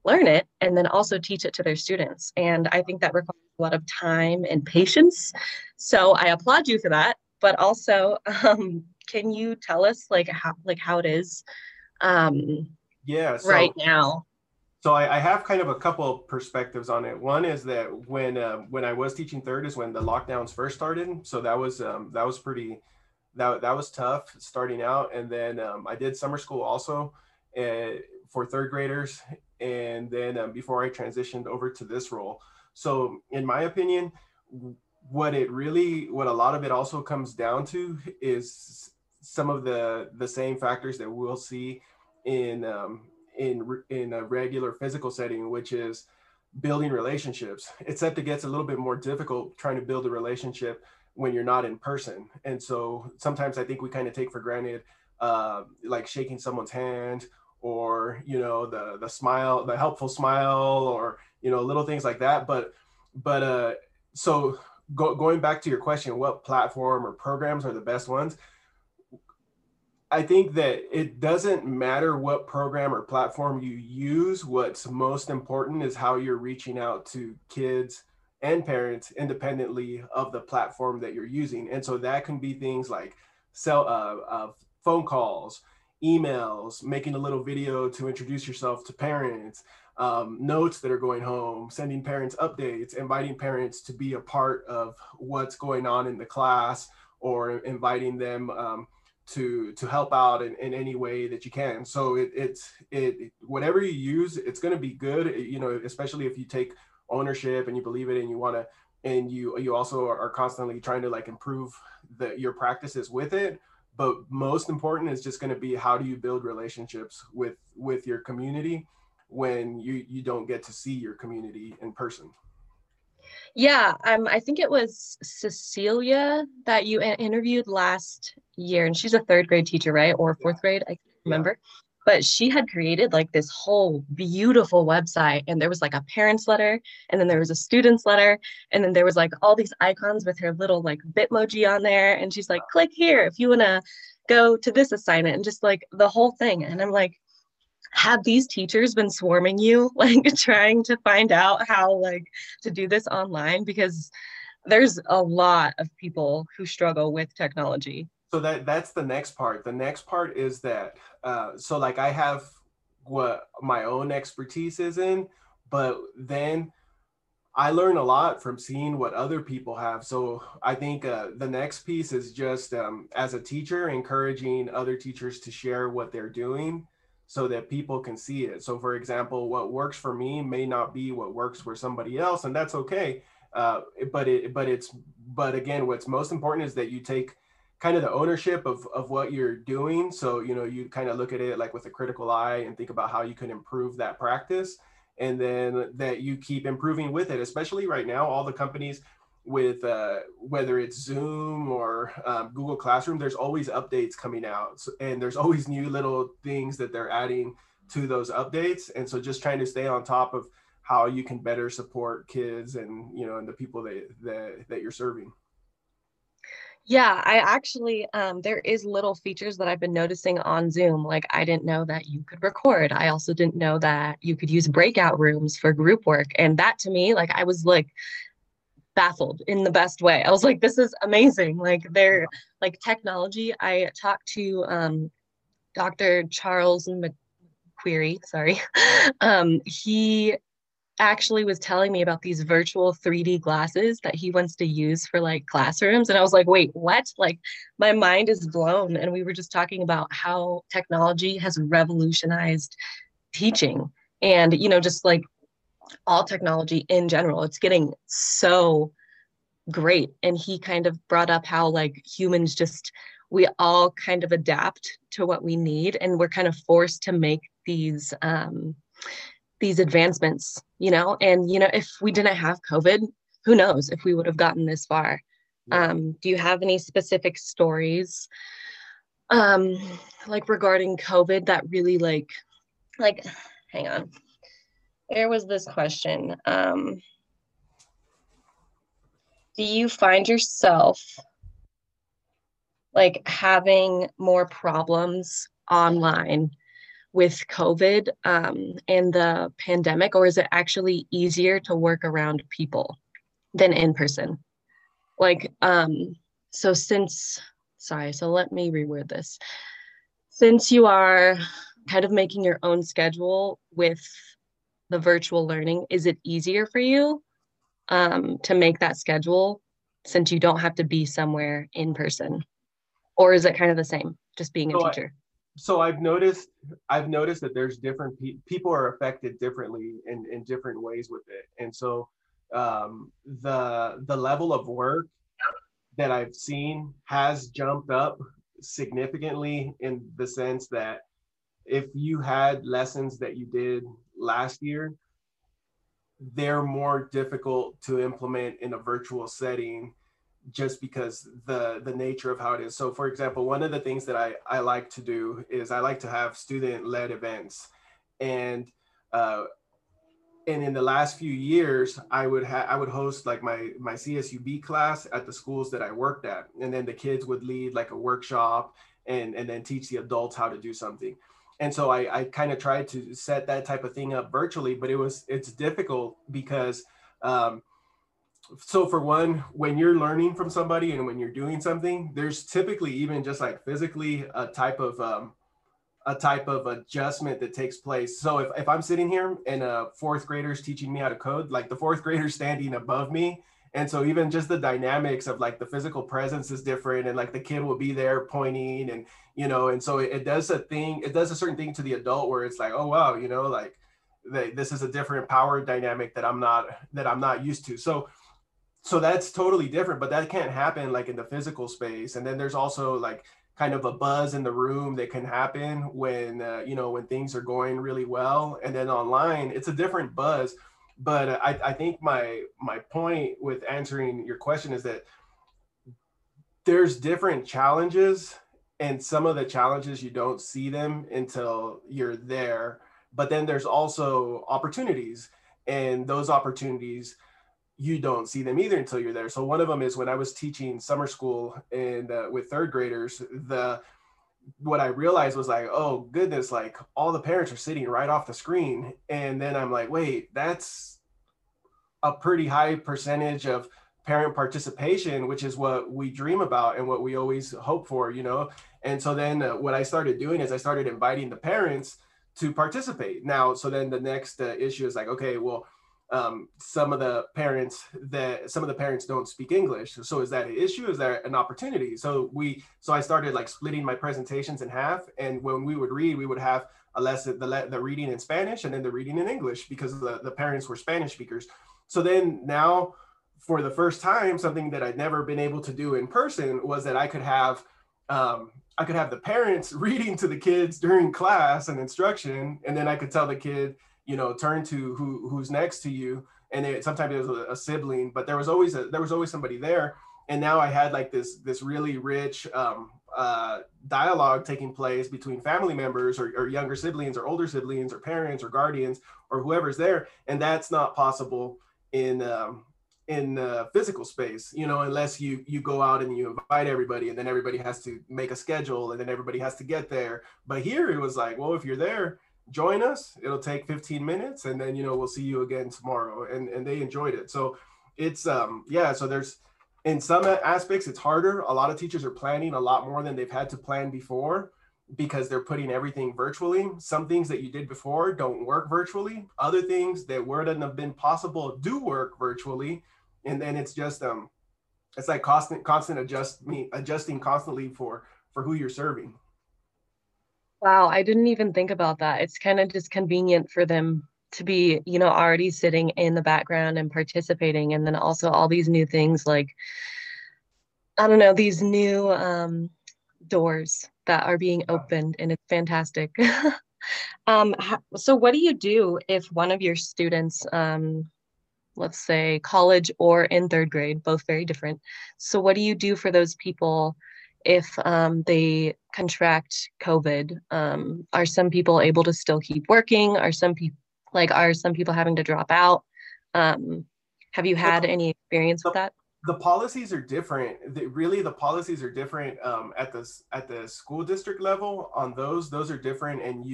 learn it and then also teach it to their students. And I think that requires a lot of time and patience. So I applaud you for that, but also can you tell us like how it is right now? So I have kind of a couple perspectives on it. One is that when I was teaching third is when the lockdowns first started. So that was tough starting out. And then I did summer school also for third graders. And then before I transitioned over to this role. So in my opinion, what a lot of it also comes down to is some of the same factors that we'll see in a regular physical setting, which is building relationships, except it gets a little bit more difficult trying to build a relationship when you're not in person. And so sometimes I think we kind of take for granted, like shaking someone's hand, or, you know, the smile, the helpful smile, or, you know, little things like that. But so going back to your question, what platform or programs are the best ones? I think that it doesn't matter what program or platform you use. What's most important is how you're reaching out to kids and parents independently of the platform that you're using. And so that can be things like phone calls, emails, making a little video to introduce yourself to parents, notes that are going home, sending parents updates, inviting parents to be a part of what's going on in the class, or inviting them to help out in any way that you can. So it's whatever you use, it's going to be good, you know, especially if you take ownership and you believe it and you want to, and you also are constantly trying to like improve your practices with it. But most important is just going to be, how do you build relationships with your community when you don't get to see your community in person? Yeah, I think it was Cecilia that you interviewed last year, and she's a third grade teacher, right? Or fourth grade, I can't remember. Yeah. But she had created like this whole beautiful website, and there was like a parent's letter, and then there was a student's letter, and then there was like all these icons with her little like Bitmoji on there. And she's like, click here if you want to go to this assignment, and just like the whole thing. And I'm like, have these teachers been swarming you, like trying to find out how like to do this online? Because there's a lot of people who struggle with technology. So that's the next part. The next part is that, so like I have what my own expertise is in, but then I learn a lot from seeing what other people have. So I think the next piece is just as a teacher, encouraging other teachers to share what they're doing so that people can see it. So for example, what works for me may not be what works for somebody else, and that's okay. But again, what's most important is that you take kind of the ownership of what you're doing. So, you know, you kind of look at it like with a critical eye and think about how you can improve that practice. And then that you keep improving with it, especially right now, all the companies with whether it's Zoom or Google Classroom, there's always updates coming out, and there's always new little things that they're adding to those updates. And so just trying to stay on top of how you can better support kids and, you know, and the people that you're serving. Yeah, I actually, there is little features that I've been noticing on Zoom. Like, I didn't know that you could record. I also didn't know that you could use breakout rooms for group work. And that to me, like, I was like baffled in the best way. I was like, this is amazing. Like, they're like technology. I talked to Dr. Charles MacQuarrie, sorry. He actually was telling me about these virtual 3D glasses that he wants to use for like classrooms. And I was like, wait, what? Like, my mind is blown. And we were just talking about how technology has revolutionized teaching and, you know, just like all technology in general, it's getting so great. And he kind of brought up how like humans just, we all kind of adapt to what we need, and we're kind of forced to make these advancements, you know. And, you know, if we didn't have COVID, who knows if we would have gotten this far. Yeah. Do you have any specific stories like regarding COVID that really like hang on, there was this question. Do you find yourself like having more problems online with COVID and the pandemic, or is it actually easier to work around people than in person? Like, so let me reword this. Since you are kind of making your own schedule with the virtual learning, is it easier for you to make that schedule since you don't have to be somewhere in person? Or is it kind of the same, just being a teacher? So I've noticed that there's different people are affected differently in different ways with it. And so the level of work that I've seen has jumped up significantly, in the sense that if you had lessons that you did last year, they're more difficult to implement in a virtual setting, just because the nature of how it is. So for example, one of the things that I like to do is I like to have student-led events. And in the last few years, I would host like my CSUB class at the schools that I worked at. And then the kids would lead like a workshop and then teach the adults how to do something. And so I kind of tried to set that type of thing up virtually, but it's difficult because, so for one, when you're learning from somebody and when you're doing something, there's typically, even just like physically, a type of adjustment that takes place. So if I'm sitting here and a fourth grader's teaching me how to code, like the fourth grader's standing above me. And so even just the dynamics of like the physical presence is different, and like the kid will be there pointing, and, you know, and so it does a certain thing to the adult where it's like, oh wow, you know, like this is a different power dynamic that I'm not used to. So that's totally different, but that can't happen like in the physical space. And then there's also like kind of a buzz in the room that can happen when, you know, when things are going really well. And then online, it's a different buzz. But I think my point with answering your question is that there's different challenges, and some of the challenges you don't see them until you're there. But then there's also opportunities, and those opportunities, you don't see them either until you're there. So one of them is when I was teaching summer school and with third graders, the what I realized was like, oh goodness, like all the parents are sitting right off the screen. And then I'm like, wait, that's a pretty high percentage of parent participation, which is what we dream about and what we always hope for, you know? And so then what I started doing is I started inviting the parents to participate now. So then the next issue is like, okay, well, some of the parents don't speak English. So is that an issue? Is that an opportunity? So I started like splitting my presentations in half. And when we would read, we would have a lesson, the reading in Spanish and then the reading in English, because the parents were Spanish speakers. So then now for the first time, something that I'd never been able to do in person was that I could have the parents reading to the kids during class and instruction. And then I could tell the kid, you know, turn to who's next to you. And sometimes it was a sibling, but there was always somebody there. And now I had like this really rich dialogue taking place between family members or younger siblings or older siblings or parents or guardians or whoever's there. And that's not possible in physical space, you know, unless you go out and you invite everybody, and then everybody has to make a schedule, and then everybody has to get there. But here it was like, well, if you're there, join us, it'll take 15 minutes. And then, you know, we'll see you again tomorrow. And they enjoyed it. So it's, yeah, so there's, in some aspects, it's harder. A lot of teachers are planning a lot more than they've had to plan before, because they're putting everything virtually. Some things that you did before don't work virtually. Other things that wouldn't have been possible do work virtually. And then it's just, it's like adjusting constantly for who you're serving. Wow, I didn't even think about that. It's kind of just convenient for them to be, you know, already sitting in the background and participating. And then also all these new things, like, I don't know, these new doors that are being opened, and it's fantastic. So what do you do if one of your students, let's say college or in third grade, both very different. So what do you do for those people if they contract COVID? Are some people able to still keep working? Are some people having to drop out? Have you had any experience with that? The policies are different. The policies are different at the school district level. On those are different, and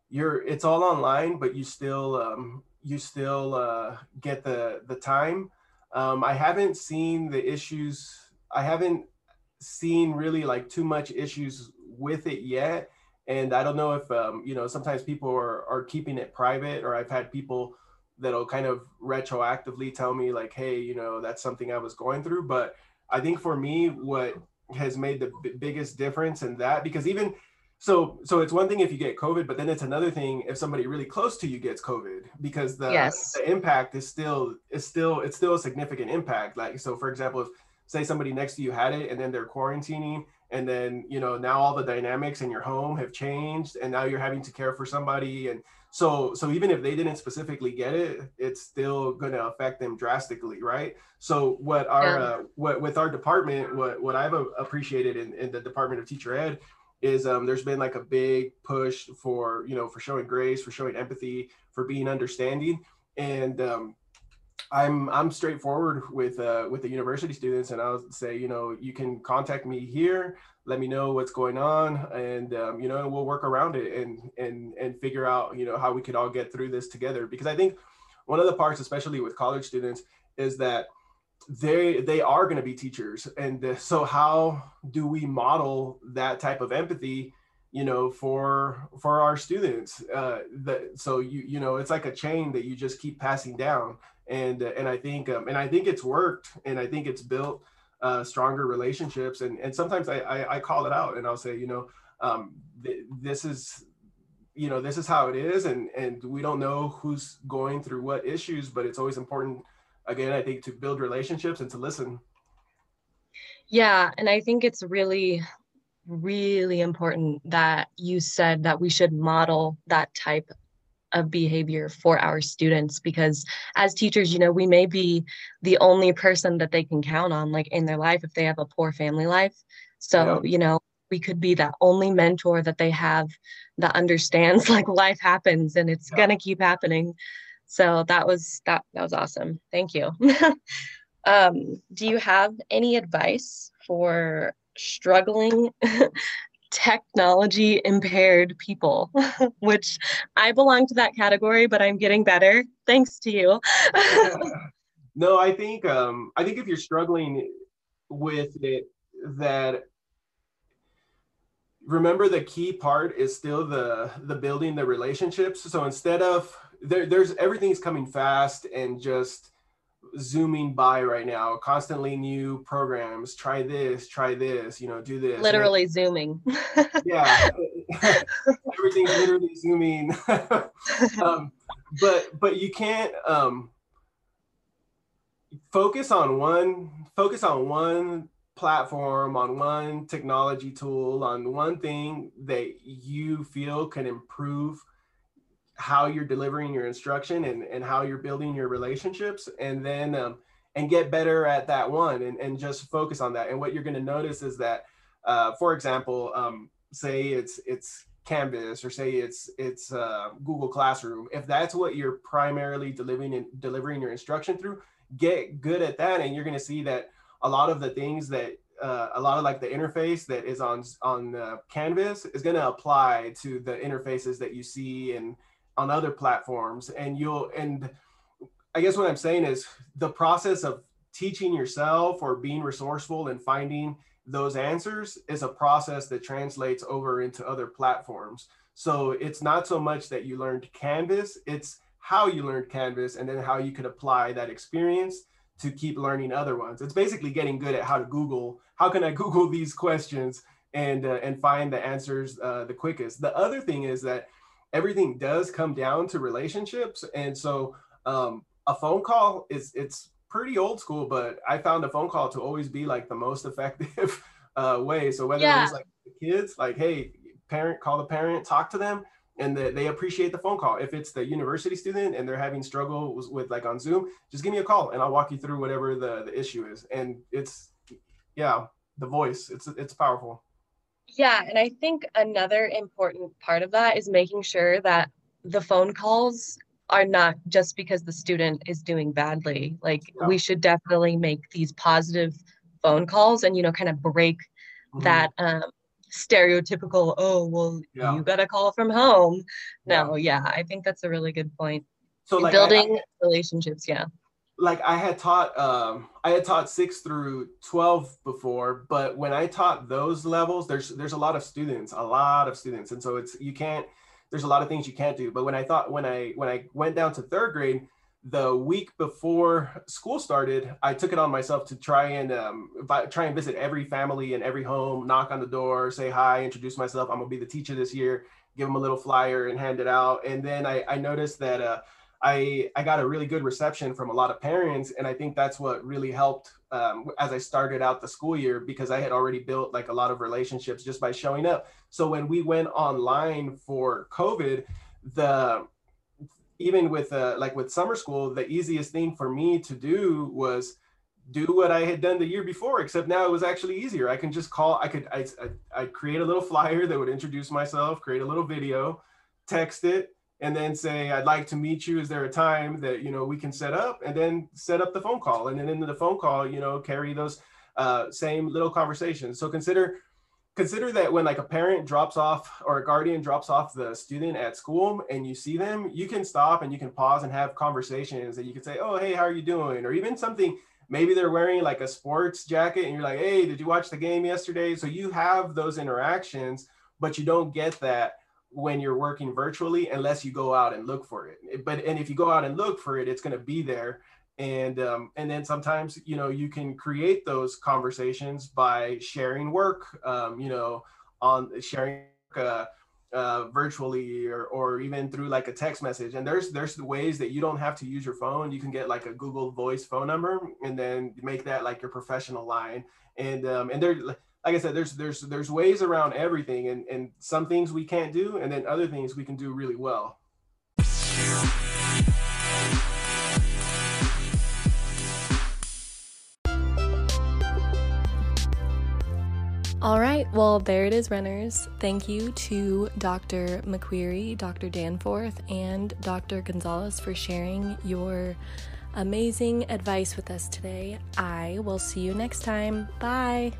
it's all online, but you still get the time. I haven't seen really like too much issues with it yet. And I don't know if, you know, sometimes people are keeping it private, or I've had people that'll kind of retroactively tell me like, hey, you know, that's something I was going through. But I think for me, what has made the biggest difference in that, because even so it's one thing if you get COVID, but then it's another thing if somebody really close to you gets COVID, because the impact is still a significant impact. Like, so for example, if say somebody next to you had it and then they're quarantining, and then, you know, now all the dynamics in your home have changed, and now you're having to care for somebody. And so even if they didn't specifically get it, it's still going to affect them drastically, right? So what I've appreciated in the Department of Teacher Ed is there's been like a big push for, you know, for showing grace, for showing empathy, for being understanding. And I'm straightforward with the university students, and I'll say, you know, you can contact me here, let me know what's going on, and you know, we'll work around it and figure out, you know, how we could all get through this together. Because I think one of the parts, especially with college students, is that they are going to be teachers, and so how do we model that type of empathy, you know, for our students? You know, it's like a chain that you just keep passing down. And I think it's worked, and I think it's built stronger relationships. And sometimes I call it out, and I'll say, you know, this is how it is, and we don't know who's going through what issues, but it's always important, again, I think, to build relationships and to listen. Yeah, and I think it's really, really important that you said that we should model that type of behavior for our students, because as teachers, you know, we may be the only person that they can count on, like, in their life if they have a poor family life. So, yeah, you know, we could be that only mentor that they have that understands, like, life happens and it's gonna keep happening. So that was awesome. Thank you. Do you have any advice for struggling technology impaired people, which I belong to that category, but I'm getting better. Thanks to you. No, I think if you're struggling with it, that remember the key part is still the building the relationships. So instead of there's everything's coming fast and just zooming by right now, constantly new programs, try this, you know, do this. Literally and, zooming. Yeah. Everything's literally zooming. But you can't focus on one platform, on one technology tool, on one thing that you feel can improve how you're delivering your instruction and how you're building your relationships, and then and get better at that one and just focus on that. And what you're going to notice is that, for example, say it's Canvas, or say it's Google Classroom. If that's what you're primarily delivering your instruction through, get good at that, and you're going to see that a lot of the things that like the interface that is on Canvas is going to apply to the interfaces that you see in on other platforms. And I guess what I'm saying is the process of teaching yourself or being resourceful and finding those answers is a process that translates over into other platforms. So it's not so much that you learned Canvas, it's how you learned Canvas and then how you could apply that experience to keep learning other ones. It's basically getting good at how can I Google these questions and find the answers the quickest. The other thing is that everything does come down to relationships. And so a phone call it's pretty old school, but I found a phone call to always be like the most effective way. So whether it was like the kids, like, hey, call the parent, talk to them, and that they appreciate the phone call. If it's the university student and they're having struggles with like on Zoom, just give me a call and I'll walk you through whatever the issue is. And the voice, it's powerful. Yeah, and I think another important part of that is making sure that the phone calls are not just because the student is doing badly. We should definitely make these positive phone calls and, kind of break that stereotypical, you got a call from home. No, I think that's a really good point. So like building relationships, yeah. Like I had taught 6 through 12 before, but when I taught those levels, there's a lot of students, and so there's a lot of things you can't do. But when I went down to third grade, the week before school started, I took it on myself to try and visit every family and every home, knock on the door, say hi, introduce myself. I'm gonna be the teacher this year. Give them a little flyer and hand it out, and then I noticed that. I got a really good reception from a lot of parents, and I think that's what really helped as I started out the school year, because I had already built like a lot of relationships just by showing up. So when we went online for COVID, even with summer school, the easiest thing for me to do was do what I had done the year before, except now it was actually easier. I can just call. I'd create a little flyer that would introduce myself, create a little video, text it, and then say, I'd like to meet you. Is there a time that, we can set up? And then set up the phone call. And then into the phone call, carry those same little conversations. So consider that when like a parent drops off or a guardian drops off the student at school and you see them, you can stop and you can pause and have conversations, and you can say, oh, hey, how are you doing? Or even something, maybe they're wearing like a sports jacket and you're like, hey, did you watch the game yesterday? So you have those interactions, but you don't get that when you're working virtually, unless you go out and look for it. And if you go out and look for it, it's going to be there. And then sometimes, you can create those conversations by sharing work, virtually or even through like a text message. And there's ways that you don't have to use your phone. You can get like a Google Voice phone number and then make that like your professional line. And they're like I said, there's ways around everything, and some things we can't do, and then other things we can do really well. All right, well, there it is, runners. Thank you to Dr. MacQuarrie, Dr. Danforth, and Dr. Gonzalez for sharing your amazing advice with us today. I will see you next time. Bye.